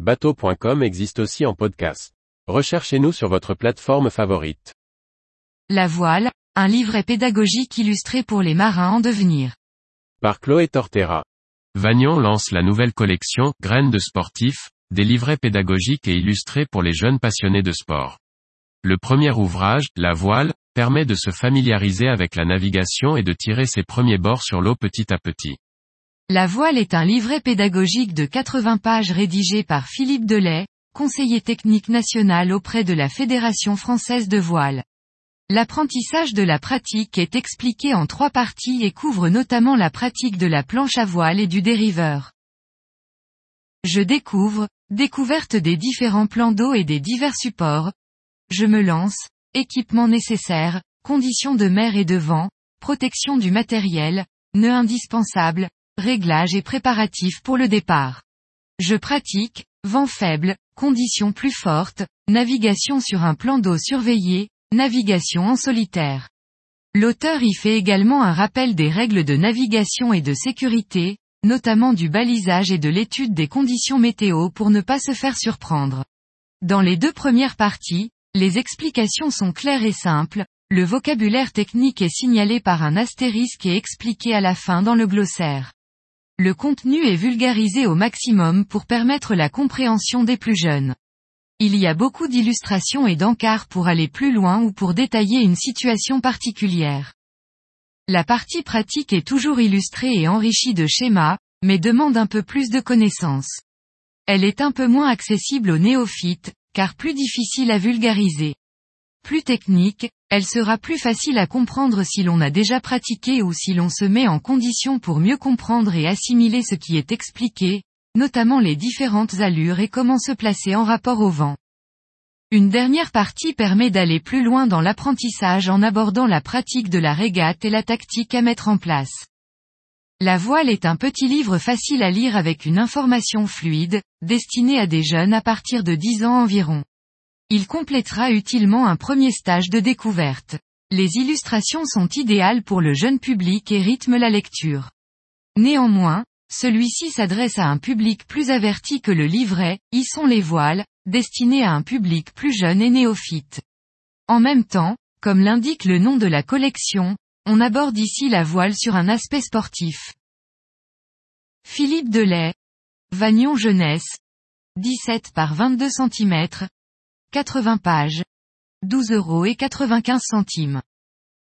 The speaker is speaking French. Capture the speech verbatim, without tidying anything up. Bateaux point com existe aussi en podcast. Recherchez-nous sur votre plateforme favorite. La voile, un livret pédagogique illustré pour les marins en devenir. Par Chloé Tortera. Vagnon lance la nouvelle collection « Graines de sportifs », des livrets pédagogiques et illustrés pour les jeunes passionnés de sport. Le premier ouvrage, « La voile », permet de se familiariser avec la navigation et de tirer ses premiers bords sur l'eau petit à petit. La voile est un livret pédagogique de quatre-vingts pages rédigé par Philippe Delay, conseiller technique national auprès de la Fédération française de voile. L'apprentissage de la pratique est expliqué en trois parties et couvre notamment la pratique de la planche à voile et du dériveur. Je découvre, découverte des différents plans d'eau et des divers supports. Je me lance, équipement nécessaire, conditions de mer et de vent, protection du matériel, nœuds indispensables, réglages et préparatifs pour le départ. Je pratique, vent faible, conditions plus fortes, navigation sur un plan d'eau surveillé, navigation en solitaire. L'auteur y fait également un rappel des règles de navigation et de sécurité, notamment du balisage et de l'étude des conditions météo pour ne pas se faire surprendre. Dans les deux premières parties, les explications sont claires et simples, le vocabulaire technique est signalé par un astérisque et expliqué à la fin dans le glossaire. Le contenu est vulgarisé au maximum pour permettre la compréhension des plus jeunes. Il y a beaucoup d'illustrations et d'encarts pour aller plus loin ou pour détailler une situation particulière. La partie pratique est toujours illustrée et enrichie de schémas, mais demande un peu plus de connaissances. Elle est un peu moins accessible aux néophytes, car plus difficile à vulgariser. Plus technique, elle sera plus facile à comprendre si l'on a déjà pratiqué ou si l'on se met en condition pour mieux comprendre et assimiler ce qui est expliqué, notamment les différentes allures et comment se placer en rapport au vent. Une dernière partie permet d'aller plus loin dans l'apprentissage en abordant la pratique de la régate et la tactique à mettre en place. La voile est un petit livre facile à lire avec une information fluide, destiné à des jeunes à partir de dix ans environ. Il complétera utilement un premier stage de découverte. Les illustrations sont idéales pour le jeune public et rythment la lecture. Néanmoins, celui-ci s'adresse à un public plus averti que le livret « Y sont les voiles », destiné à un public plus jeune et néophyte. En même temps, comme l'indique le nom de la collection, on aborde ici la voile sur un aspect sportif. Philippe Delay. Vagnon Jeunesse. dix-sept par vingt-deux centimètres. quatre-vingts pages. douze euros et quatre-vingt-quinze centimes.